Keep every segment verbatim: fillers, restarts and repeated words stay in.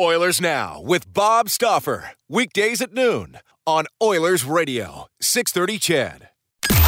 Oilers Now with Bob Stauffer. Weekdays at noon on Oilers Radio, six thirty C H E D.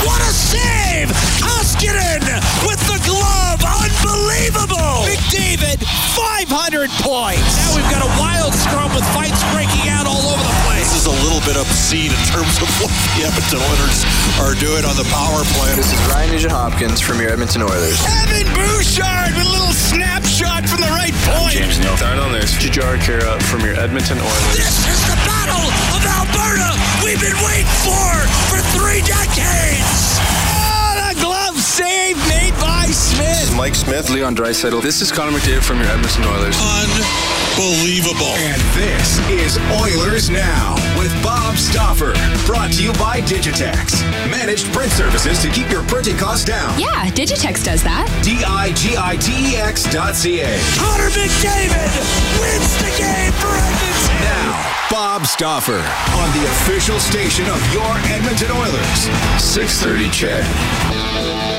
What a save! Koskinen with the glove! Unbelievable! McDavid, five hundred points! Now we've got a wild scrum with fights breaking out all over the place. This is a little bit obscene in terms of what the Edmonton Oilers are doing on the power play. This is Ryan Nugent Hopkins from your Edmonton Oilers. Evan Bouchard with a little snapshot from the right point! I'm James Neal. Darnell Nurse. Jujhar Khaira from your Edmonton Oilers. This is the Battle of Alberta we've been waiting for for three decades! Oh, the glove save made by Smith! This is Mike Smith, Leon Draisaitl. This is Connor McDavid from your Edmonton Oilers. Unbelievable. And this is Oilers Now with Bob Stauffer. Brought to you by Digitex. Managed print services to keep your printing costs down. Yeah, Digitex does that. D I G I T E X dot C A. Connor McDavid wins the game for Edmonton. Now, Bob Stauffer on the official station of your Edmonton Oilers. six thirty C H E D.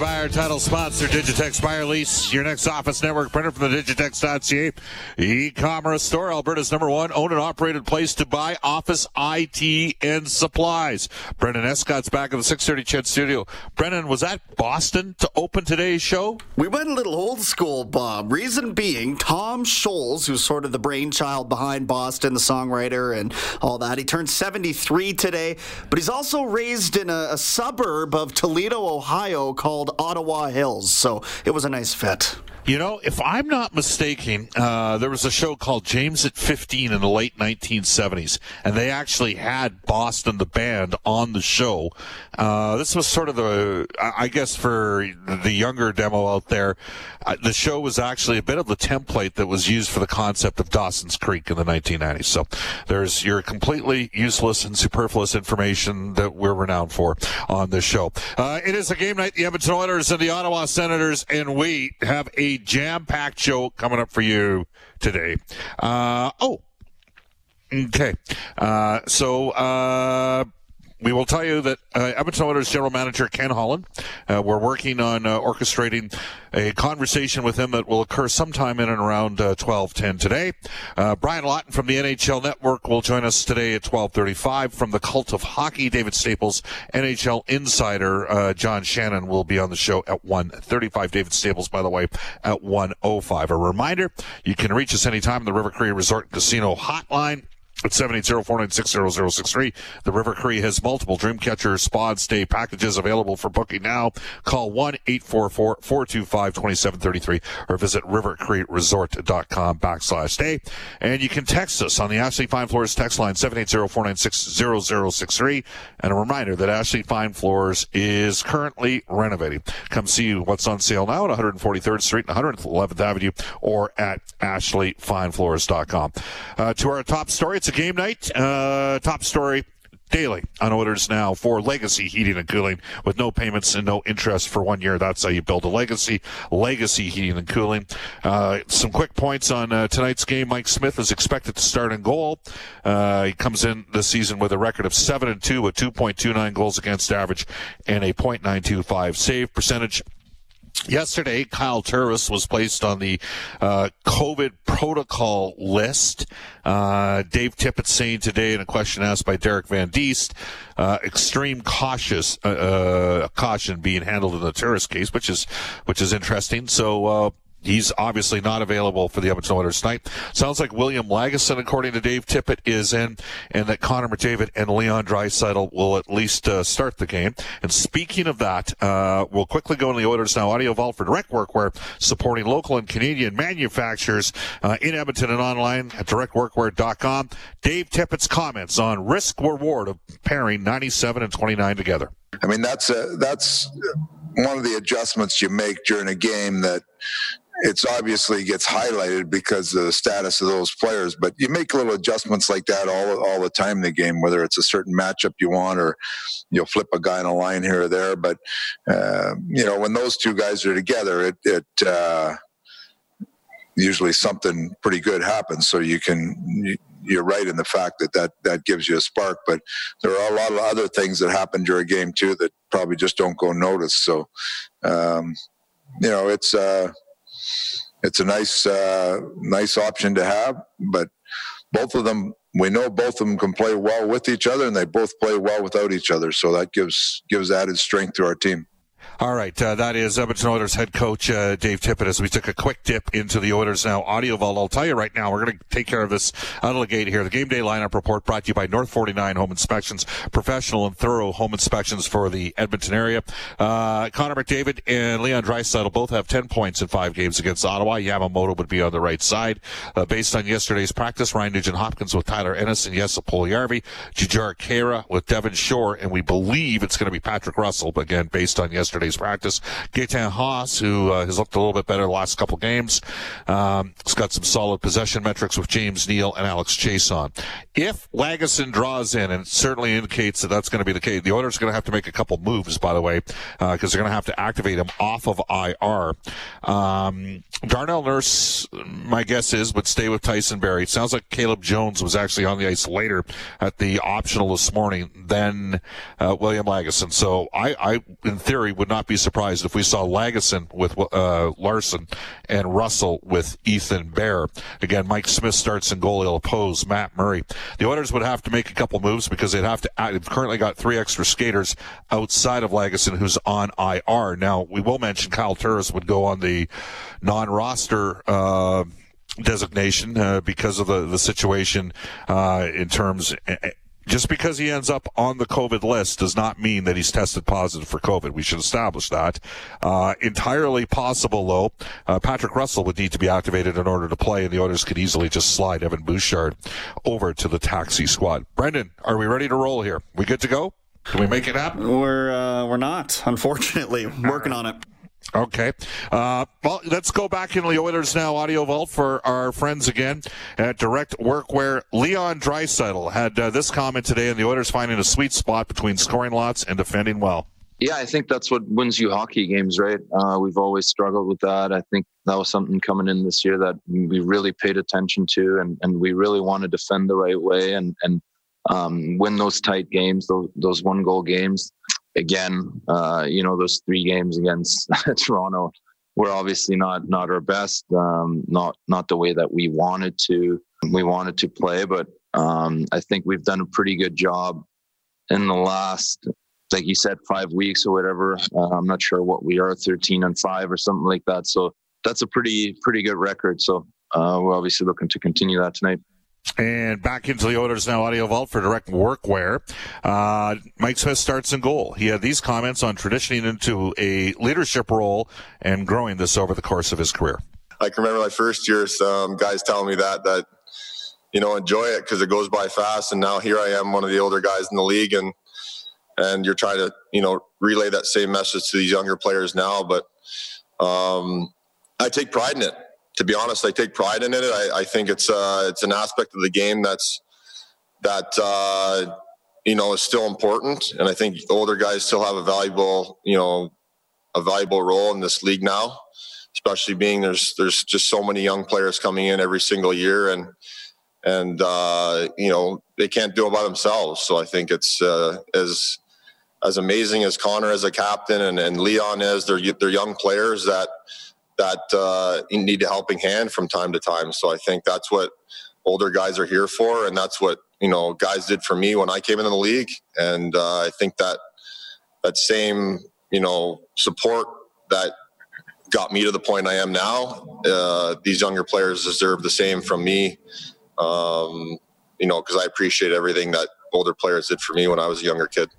By our title sponsor, Digitex. Buy or lease your next office network printer from the Digitex.ca e-commerce store, Alberta's number one owned and operated place to buy office I T and supplies. Brendan Escott's back in the six thirty C H E D studio. Brendan, was that Boston to open today's show? We went a little old school, Bob. Reason being, Tom Scholz, who's sort of the brainchild behind Boston, the songwriter and all that, he turned seventy-three today, but he's also raised in a, a suburb of Toledo, Ohio called Ottawa Hills, so it was a nice fit. You know, if I'm not mistaken, uh, there was a show called James at fifteen in the late nineteen seventies, and they actually had Boston, the band, on the show. Uh, this was sort of the, I guess for the younger demo out there, uh, the show was actually a bit of the template that was used for the concept of Dawson's Creek in the nineteen nineties. So there's your completely useless and superfluous information that we're renowned for on this show. Uh, it is a game night, the Edmonton Oilers and the Ottawa Senators, and we have a jam-packed show coming up for you today. Uh, oh, okay. Uh, so uh, we will tell you that uh, Edmonton Oilers General Manager Ken Holland, uh, we're working on uh, orchestrating a conversation with him that will occur sometime in and around uh, twelve ten today. Uh, Brian Lawton from the N H L Network will join us today at twelve thirty-five. From the Cult of Hockey, David Staples, N H L Insider, uh, John Shannon will be on the show at one thirty-five. David Staples, by the way, at one oh five. A reminder, you can reach us anytime on the River Cree Resort Casino Hotline. at seven eight zero, four nine six, zero zero six three. The River Cree has multiple Dreamcatcher spawn stay packages available for booking now. Call one eight four four, four two five, two seven three three or visit rivercreeresort.com backslash stay. And you can text us on the Ashley Fine Floors text line, seven eight zero, four nine six, zero zero six three. And a reminder that Ashley Fine Floors is currently renovating. Come see what's on sale now at one forty-third street and one eleventh avenue or at ashley fine floors dot com. Uh, to our top story, it's a game night. Uh, top story daily on Oilers Now for Legacy Heating and Cooling with no payments and no interest for one year. That's how you build a legacy. Legacy Heating and Cooling. Uh, some quick points on uh, tonight's game. Mike Smith is expected to start in goal. Uh, he comes in this season with a record of seven and two with two point two nine goals against average and a point nine two five save percentage. Yesterday, Kyle Turris was placed on the uh, COVID protocol list. Uh, Dave Tippett saying today in a question asked by Derek Van Deest, uh, extreme cautious uh, uh, caution being handled in the Turris case, which is which is interesting. So uh, he's obviously not available for the Edmonton Oilers tonight. Sounds like William Lagesson, according to Dave Tippett, is in, and that Connor McDavid and Leon Draisaitl will at least uh, start the game. And speaking of that, uh, we'll quickly go into the Oilers Now audio vault for Direct Workwear, supporting local and Canadian manufacturers uh, in Edmonton and online at direct workwear dot com. Dave Tippett's comments on risk-reward of pairing ninety-seven and twenty-nine together. I mean, that's a, that's one of the adjustments you make during a game that it's obviously gets highlighted because of the status of those players, but you make little adjustments like that all all the time in the game, whether it's a certain matchup you want or you'll flip a guy in a line here or there. But, uh, you know, when those two guys are together, it, it uh, usually something pretty good happens. So you can, you, you're right in the fact that, that that gives you a spark, but there are a lot of other things that happen during a game too that probably just don't go noticed. So, um, you know, it's uh, it's a nice, uh, nice option to have, but both of them, we know both of them can play well with each other, and they both play well without each other. So that gives, gives added strength to our team. All right, uh, that is Edmonton Oilers head coach uh, Dave Tippett as we took a quick dip into the Oilers Now audio vault. I'll tell you right now, we're going to take care of this out of the gate here. The Game Day Lineup Report brought to you by North forty-nine Home Inspections, professional and thorough home inspections for the Edmonton area. Uh, Connor McDavid and Leon Draisaitl both have ten points in five games against Ottawa. Yamamoto would be on the right side. Uh, based on yesterday's practice, Ryan Nugent Hopkins with Tyler Ennis and Jesse Puljujärvi, Jujhar Khaira with Devon Shore, and we believe it's going to be Patrick Russell, but again, based on yesterday's practice. Gaetan Haas, who uh, has looked a little bit better the last couple games, um, has got some solid possession metrics with James Neal and Alex Chason. If Lagesson draws in, and it certainly indicates that that's going to be the case, the Oilers are going to have to make a couple moves, by the way, because uh, they're going to have to activate him off of I R. Um, Darnell Nurse, my guess is, would stay with Tyson Barrie. It sounds like Caleb Jones was actually on the ice later at the optional this morning than uh, William Lagesson. So I, I, in theory, would not be surprised if we saw Lagesson with uh, Larson and Russell with Ethan Bear. Again, Mike Smith starts in goal. He'll oppose Matt Murray. The Oilers would have to make a couple moves because they'd have to add. They've currently got three extra skaters outside of Lagesson, who's on I R. Now, we will mention Kyle Turris would go on the non-roster uh, designation uh, because of the, the situation uh, in terms uh, just because he ends up on the COVID list does not mean that he's tested positive for COVID. We should establish that. Uh, entirely possible, though. Uh, Patrick Russell would need to be activated in order to play, and the Oilers could easily just slide Evan Bouchard over to the taxi squad. Brendan, are we ready to roll here? We good to go? Can we make it happen? We're, uh, we're not, unfortunately. Working on it. Okay. Uh, well, let's go back into the Oilers Now audio vault for our friends again at Direct Workwear. Leon Draisaitl had uh, this comment today, and the Oilers finding a sweet spot between scoring lots and defending well. Yeah, I think that's what wins you hockey games, right? Uh, we've always struggled with that. I think that was something coming in this year that we really paid attention to, and, and we really want to defend the right way and, and um, win those tight games, those, those one-goal games. Again, uh, you know, those three games against Toronto were obviously not not our best, um, not not the way that we wanted to we wanted to play. But um, I think we've done a pretty good job in the last, like you said, five weeks or whatever. Uh, I'm not sure what we are, thirteen and five or something like that. So that's a pretty pretty good record. So uh, we're obviously looking to continue that tonight. And back into the Oilers Now audio vault for Direct Workwear. Uh, Mike Smith starts in goal. He had these comments on transitioning into a leadership role and growing this over the course of his career. I can remember my first year, some guys telling me that, that, you know, enjoy it because it goes by fast. And now here I am, one of the older guys in the league, and and you're trying to, you know, relay that same message to these younger players now. But um, I take pride in it. To be honest, I take pride in it. I, I think it's uh, it's an aspect of the game that's that uh, you know is still important, and I think older guys still have a valuable you know a valuable role in this league now, especially being there's there's just so many young players coming in every single year, and and uh, you know they can't do it by themselves. So I think it's uh, as as amazing as Connor as a captain and, and Leon is. They're they're young players that. that uh, you need a helping hand from time to time. So I think that's what older guys are here for, and that's what, you know, guys did for me when I came into the league. And uh, I think that that same, you know, support that got me to the point I am now, uh, these younger players deserve the same from me, um, you know, because I appreciate everything that older players did for me when I was a younger kid.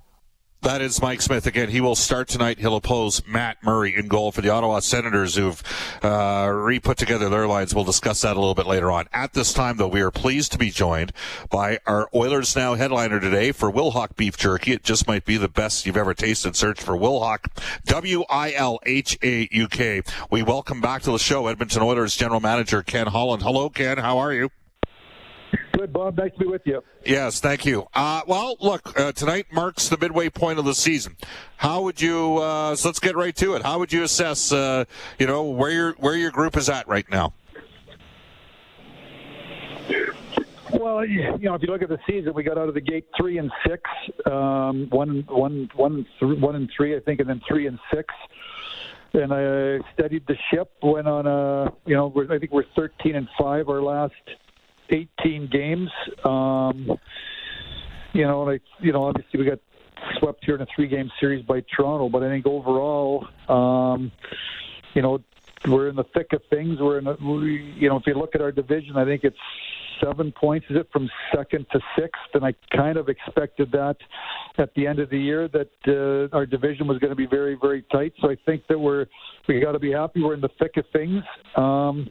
That is Mike Smith again. He will start tonight. He'll oppose Matt Murray in goal for the Ottawa Senators, who've uh, re-put together their lines. We'll discuss that a little bit later on. At this time, though, we are pleased to be joined by our Oilers Now headliner today for Wilhawk beef jerky. It just might be the best you've ever tasted. Search for Wilhawk, W I L H A U K. We welcome back to the show Edmonton Oilers General Manager Ken Holland. Hello, Ken. How are you? Good, Bob. Nice to be with you. Yes, thank you. Uh, well, look, uh, tonight marks the midway point of the season. How would you? Uh, so let's get right to it. How would you assess, uh, you know, where your where your group is at right now? Well, you know, if you look at the season, we got out of the gate three and six, um, one, one, one, th- one and three, I think, and then three and six. And I steadied the ship. Went on a, you know, I think we're thirteen and five. Our last eighteen games, um, you know, like you know, obviously we got swept here in a three-game series by Toronto, but I think overall, um, you know, we're in the thick of things. We're in, a, we, you know, if you look at our division, I think it's seven points. Is it from second to sixth? And I kind of expected that at the end of the year that uh, our division was going to be very, very tight. So I think that we're we got to be happy. We're in the thick of things. Um,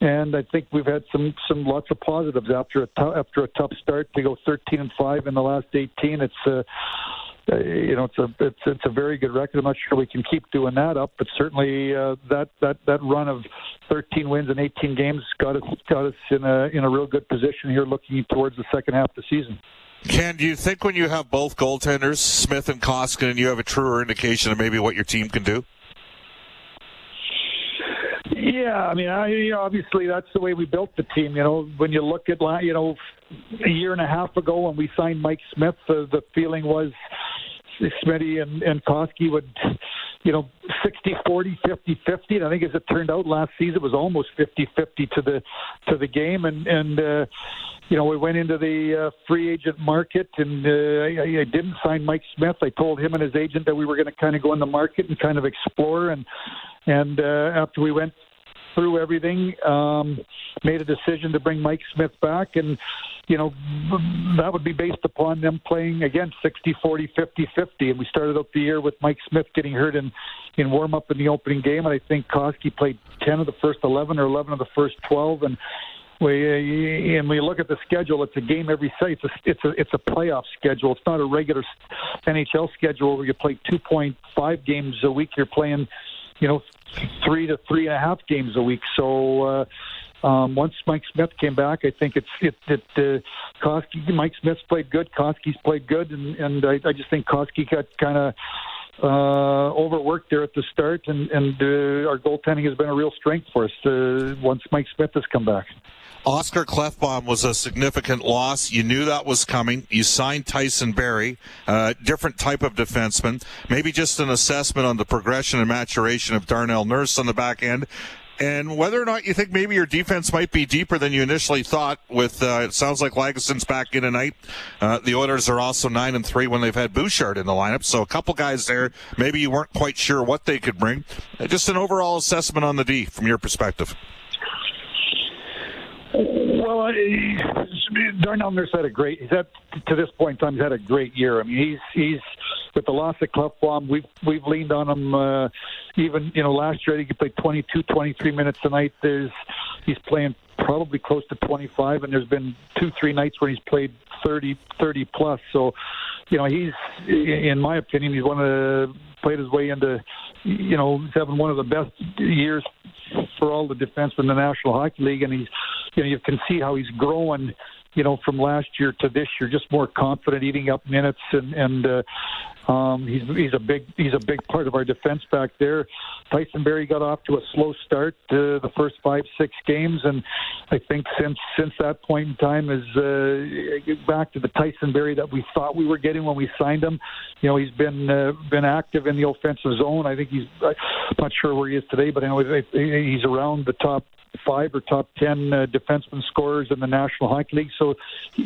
And I think we've had some, some lots of positives after a t- after a tough start. To go thirteen and five in the last eighteen, it's a you know it's a it's it's a very good record. I'm not sure we can keep doing that up, but certainly uh, that that that run of thirteen wins in eighteen games got us got us in a in a real good position here, looking towards the second half of the season. Ken, do you think when you have both goaltenders, Smith and Koskinen, you have a truer indication of maybe what your team can do? Yeah, I mean, I, you know, obviously that's the way we built the team. You know, when you look at, you know, a year and a half ago when we signed Mike Smith, the, the feeling was Smitty and, and Koski would, you know, sixty forty, fifty fifty. And I think as it turned out last season, it was almost fifty fifty to the to the game. And, and uh, you know, we went into the uh, free agent market, and uh, I, I didn't sign Mike Smith. I told him and his agent that we were going to kind of go in the market and kind of explore. And, and uh, after we went through everything, um, made a decision to bring Mike Smith back, and you know that would be based upon them playing again sixty forty, fifty fifty. And we started out the year with Mike Smith getting hurt in in warm up in the opening game, and I think Koski played ten of the first eleven or eleven of the first twelve. And we and we look at the schedule; it's a game every set. It's a it's a it's a playoff schedule. It's not a regular N H L schedule where you play two point five games a week. You're playing, you know, three to three and a half games a week. So uh, um, once Mike Smith came back, I think it's it. it uh, Koski, Mike Smith's played good. Koski's played good, and, and I, I just think Koski got kind of uh, overworked there at the start. And, and uh, our goaltending has been a real strength for us uh, once Mike Smith has come back. Oscar Klefbom was a significant loss. You knew that was coming. You signed Tyson Barrie, uh, different type of defenseman. Maybe just an assessment on the progression and maturation of Darnell Nurse on the back end, and whether or not you think maybe your defense might be deeper than you initially thought. With uh, it sounds like Lagesson's back in tonight. Uh, the Oilers are also nine and three when they've had Bouchard in the lineup. So a couple guys there. Maybe you weren't quite sure what they could bring. Uh, just an overall assessment on the D from your perspective. Well, uh, Darnell Nurse had a great. He's at to this point in time. He's had a great year. I mean, he's he's with the loss of Clefbaum. We've we've leaned on him. Uh, even you know, last year I think he played twenty-two, twenty-three minutes tonight. There's he's playing probably close to twenty-five, and there's been two, three nights where he's played thirty, thirty plus. So, you know, he's in my opinion, he's one of the, played his way into, you know, he's having one of the best years for all the defensemen in the National Hockey League, and he's, you know, you can see how he's growing, you know, from last year to this year, just more confident, eating up minutes, and and uh, um, he's he's a big he's a big part of our defense back there. Tyson Barrie got off to a slow start uh, the first five six games, and I think since since that point in time is uh, back to the Tyson Barrie that we thought we were getting when we signed him. You know, he's been uh, been active in the offensive zone. I think he's I'm not sure where he is today, but I know he's around the top five or top ten uh, defenseman scorers in the National Hockey League. So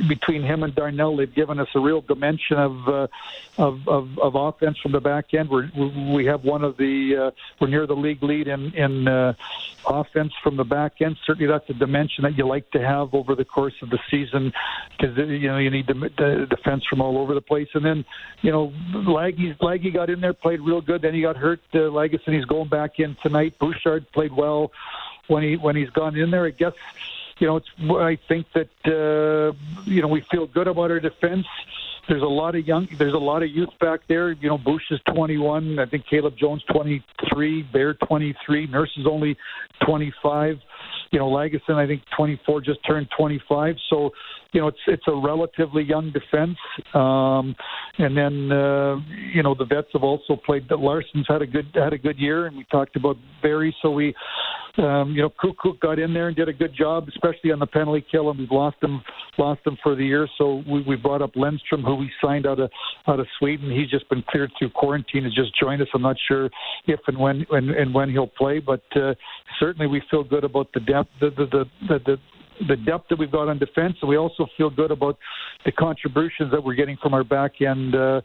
between him and Darnell, they've given us a real dimension of uh, of, of, of offense from the back end. We're, we have one of the uh, we're near the league lead in in uh, offense from the back end. Certainly, that's a dimension that you like to have over the course of the season, because you know you need the defense from all over the place. And then you know Laggy Laggy got in there, played real good. Then he got hurt. Uh, Lagesson, he's going back in tonight. Bouchard played well. When he when he's gone in there, I guess, you know, it's. I think that uh, you know we feel good about our defense. There's a lot of young, there's a lot of youth back there. You know, Bush is twenty-one. I think Caleb Jones twenty-three, Bear twenty-three, Nurse is only twenty-five. You know, Lagesson I think twenty-four, just turned twenty-five. So, you know, it's it's a relatively young defense. Um, and then uh, you know the vets have also played. Larson's had a good had a good year, and we talked about Barrie. So we. Um, you know, Kukuk got in there and did a good job, especially on the penalty kill, and we've lost him, lost him for the year. So we, we brought up Lindstrom, who we signed out of out of Sweden. He's just been cleared through quarantine and just joined us. I'm not sure if and when and, and when he'll play, but uh, certainly we feel good about the depth, the the the. the, the the depth that we've got on defense, and we also feel good about the contributions that we're getting from our back end uh,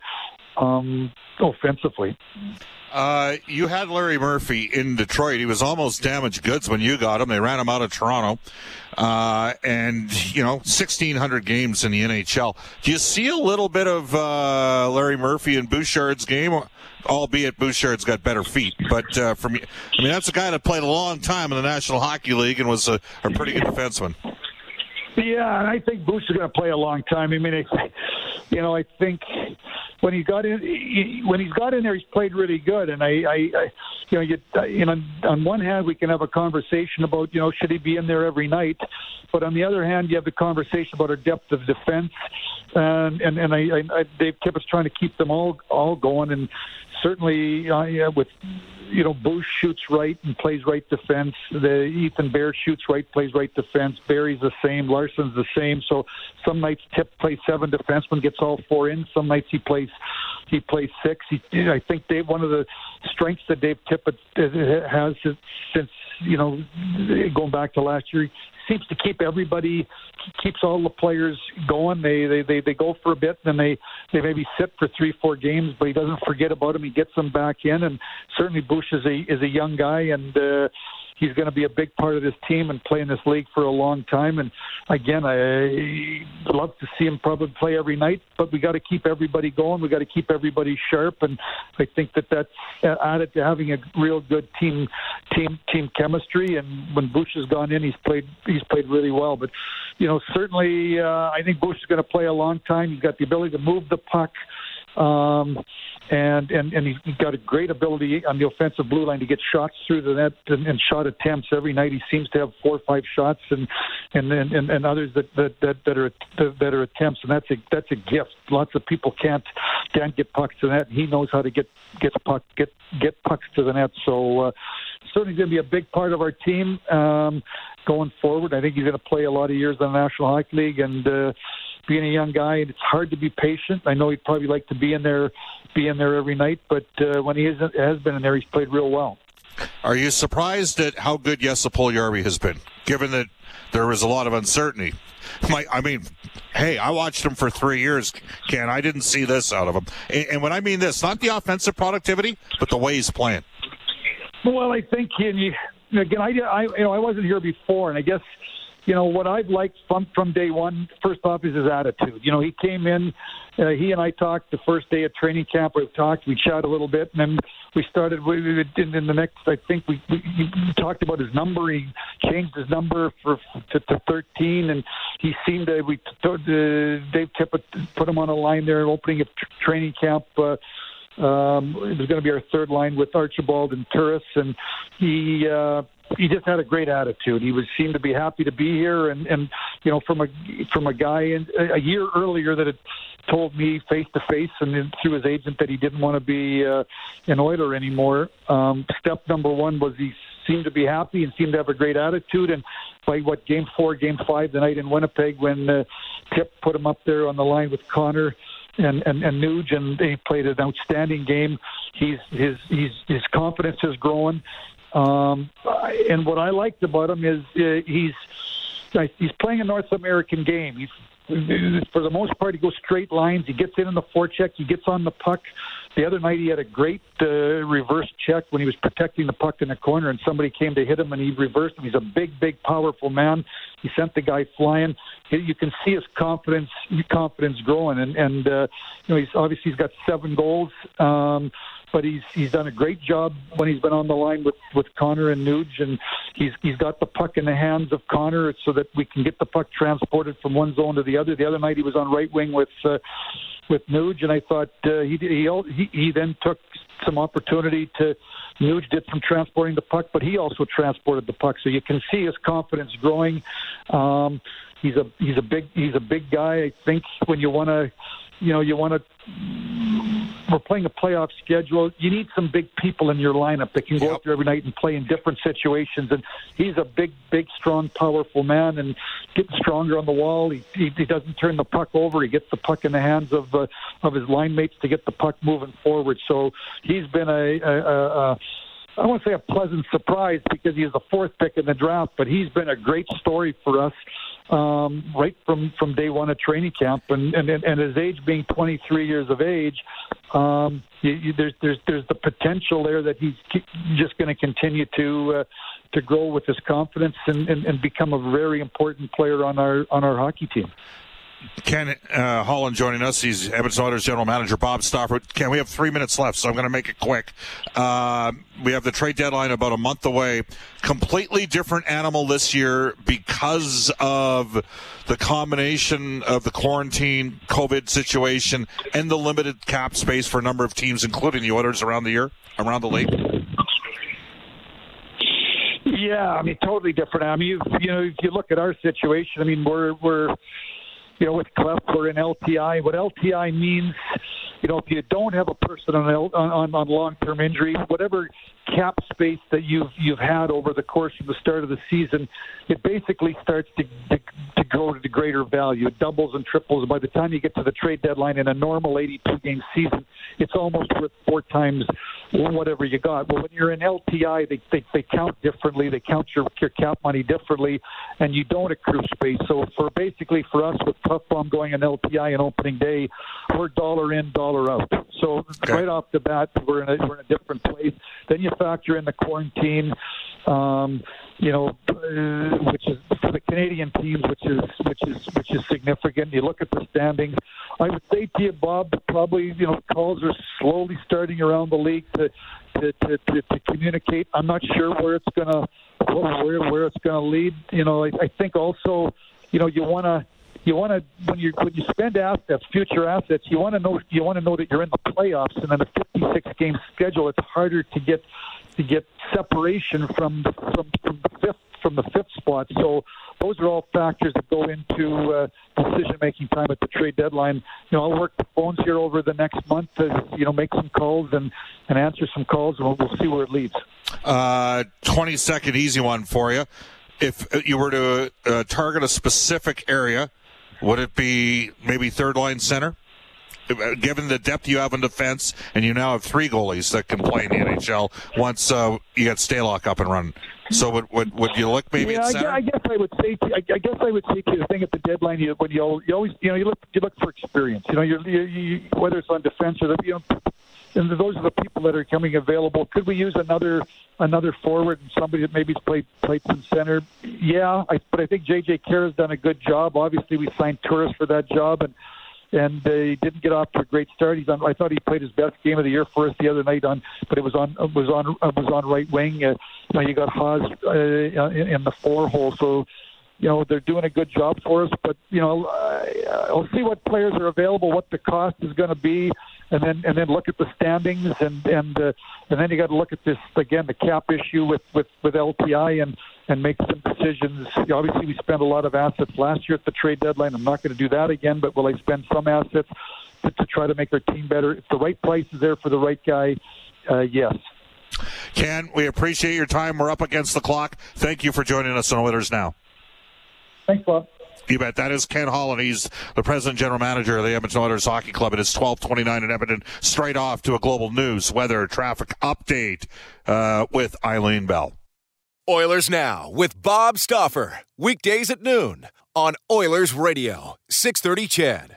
um, offensively. Uh, you had Larry Murphy in Detroit. He was almost damaged goods when you got him. They ran him out of Toronto. Uh, and, you know, sixteen hundred games in the N H L. Do you see a little bit of uh, Larry Murphy in Bouchard's game? Albeit Bouchard's got better feet, but uh, from I mean that's a guy that played a long time in the National Hockey League and was a, a pretty good defenseman. Yeah, and I think Bouchard's going to play a long time. I mean, it, you know, I think when he got in, he, when he's got in there, he's played really good. And I, I, I you know, you, you know, on one hand, we can have a conversation about, you know, should he be in there every night? But on the other hand, you have the conversation about our depth of defense, and and, and I, I, Dave Tippett's trying to keep them all all going, and certainly uh, yeah, with. You know, Bush shoots right and plays right defense. The Ethan Bear shoots right, plays right defense. Barry's the same. Larson's the same. So some nights Tip plays seven defensemen, gets all four in. Some nights he plays he plays six. He, I think Dave, one of the strengths that Dave Tippett has since, you know, going back to last year, he seems to keep everybody, keeps all the players going. They they, they, they go for a bit, then they, they maybe sit for three, four games, but he doesn't forget about them. He gets them back in, and certainly Bush is a is a young guy, and uh, he's going to be a big part of this team and play in this league for a long time. And again, I love to see him probably play every night, but we got to keep everybody going. We got to keep everybody sharp, and I think that that's added to having a real good team team team chemistry. And when Bush has gone in, he's played he's played really well. But you know, certainly, uh, I think Bush is going to play a long time. He's got the ability to move the puck. Um, and, and, and he's got a great ability on the offensive blue line to get shots through the net and, and shot attempts every night. He seems to have four or five shots and, and, and, and others that, that, that, that are, that are attempts. And that's a, that's a gift. Lots of people can't, can't get pucks to the net. He knows how to get, get puck, get, get pucks to the net. So, uh, certainly going to be a big part of our team, um, going forward. I think he's going to play a lot of years in the National Hockey League, and, uh, being a young guy, and it's hard to be patient. I know he'd probably like to be in there, be in there every night, but uh, when he is, has been in there, he's played real well. Are you surprised at how good Jesse Puljujärvi has been, given that there was a lot of uncertainty? My, I mean, hey, I watched him for three years, Ken. I didn't see this out of him. And, and when I mean this, not the offensive productivity, but the way he's playing. Well, I think, and you, again, I, I, you know, I wasn't here before, and I guess you know, what I've liked from, from day one, first off, is his attitude. You know, he came in, uh, he and I talked the first day at training camp. We talked, we chatted a little bit, and then we started, we, we, in, in the next, I think we, we, we talked about his number. He changed his number for to, to thirteen, and he seemed to, we, to, uh, Dave Tippett put him on a line there opening a t- training camp. Uh, um, it was going to be our third line with Archibald and Turris, and he, uh, he just had a great attitude. He was seemed to be happy to be here, and, and you know, from a from a guy in, a year earlier that had told me face to face and through his agent that he didn't want to be uh, an Oiler anymore. Um, step number one was he seemed to be happy and seemed to have a great attitude. And by what game four, game five, the night in Winnipeg when uh, Tip put him up there on the line with Connor and and, and Nuge, and they played an outstanding game. He's his he's, his confidence is growing. Um, and what I liked about him is uh, he's he's playing a North American game. He's, for the most part, he goes straight lines. He gets in on the forecheck. He gets on the puck. The other night, he had a great uh, reverse check when he was protecting the puck in the corner, and somebody came to hit him, and he reversed him. He's a big, big, powerful man. He sent the guy flying. You can see his confidence, his confidence growing, and and uh, you know he's obviously he's got seven goals. Um, But he's he's done a great job when he's been on the line with, with Connor and Nuge, and he's he's got the puck in the hands of Connor so that we can get the puck transported from one zone to the other. The other night he was on right wing with uh, with Nuge, and I thought uh, he, he he then took some opportunity to Nuge did some transporting the puck, but he also transported the puck. So you can see his confidence growing. Um, he's a he's a big he's a big guy. I think when you want to. You know, you want to. We're playing a playoff schedule. You need some big people in your lineup that can go yep. out there every night and play in different situations. And he's a big, big, strong, powerful man, and getting stronger on the wall. He he, he doesn't turn the puck over. He gets the puck in the hands of uh, of his line mates to get the puck moving forward. So he's been a. a, a, a I won't say a pleasant surprise because he is the fourth pick in the draft, but he's been a great story for us um, right from, from day one at training camp. And, and, and his age being twenty-three years of age, um, you, you, there's there's there's the potential there that he's just going to continue to uh, to grow with his confidence and, and, and become a very important player on our on our hockey team. Ken uh, Holland joining us. He's Edmonton Oilers General Manager Bob Stauffer. Ken, we have three minutes left, so I'm going to make it quick. Uh, we have the trade deadline about a month away. Completely different animal this year because of the combination of the quarantine, COVID situation, and the limited cap space for a number of teams, including the Oilers, around the year, around the league. Yeah, I mean, totally different. I mean, you, you know, if you look at our situation, I mean, we're we're. You know, with Clef, we're in L T I. What L T I means, you know, if you don't have a person on L- on, on long-term injury, whatever cap space that you've you've had over the course of the start of the season, it basically starts to, to to go to the greater value. It doubles and triples. By the time you get to the trade deadline in a normal eighty-two game season, it's almost worth four times whatever you got. But when you're in L T I, they they, they count differently. They count your, your cap money differently, and you don't accrue space. So for basically for us with Puffbaum going in L T I and opening day, we're dollar in, dollar out. So okay. Right off the bat, we're in a, we're in a different place. Then you factor in the quarantine, um, you know, uh, which is for the Canadian teams, which is which is which is significant. You look at the standings. I would say to you, Bob, probably you know calls are slowly starting around the league to to to, to, to communicate. I'm not sure where it's gonna where where it's gonna lead. You know, I, I think also, you know, you wanna. You want to when you when you spend assets, future assets. You want to know you want to know that you're in the playoffs, and in a fifty-six game schedule, it's harder to get to get separation from the, from, from the fifth from the fifth spot. So those are all factors that go into uh, decision making time at the trade deadline. You know, I'll work the phones here over the next month to you know make some calls and, and answer some calls, and we'll, we'll see where it leads. Uh, twenty second easy one for you. If you were to uh, target a specific area. Would it be maybe third-line center? Given the depth you have in defense, and you now have three goalies that can play in the N H L once uh, you get Stalock up and running. So would would, would you look maybe yeah, at center? I guess I would say to, I guess I would say to you, the thing at the deadline you, when you, you always you know you look you look for experience. You know you, you, you whether it's on defense or the you know. and those are the people that are coming available. Could we use another another forward and somebody that maybe's played played some center? Yeah, I, but I think J J Khaira's done a good job. Obviously, we signed Turris for that job, and and they didn't get off to a great start. He's on, I thought he played his best game of the year for us the other night, on, but it was on it was on it was on right wing. Uh, you know, you got Haas uh, in, in the four hole, so. You know, they're doing a good job for us, but, you know, uh, I'll see what players are available, what the cost is going to be, and then and then look at the standings, and and, uh, and then you got to look at this, again, the cap issue with, with, with L T I and, and make some decisions. You know, obviously, we spent a lot of assets last year at the trade deadline. I'm not going to do that again, but will I spend some assets to, to try to make our team better? If the right price is there for the right guy, uh, yes. Ken, we appreciate your time. We're up against the clock. Thank you for joining us on Oilers Now. Thanks, Bob. You bet. That is Ken Holland. He's the president and general manager of the Edmonton Oilers Hockey Club. It is twelve twenty-nine in Edmonton. Straight off to a global news, weather, traffic update uh, with Eileen Bell. Oilers Now with Bob Stauffer. Weekdays at noon on Oilers Radio, six thirty C H E D.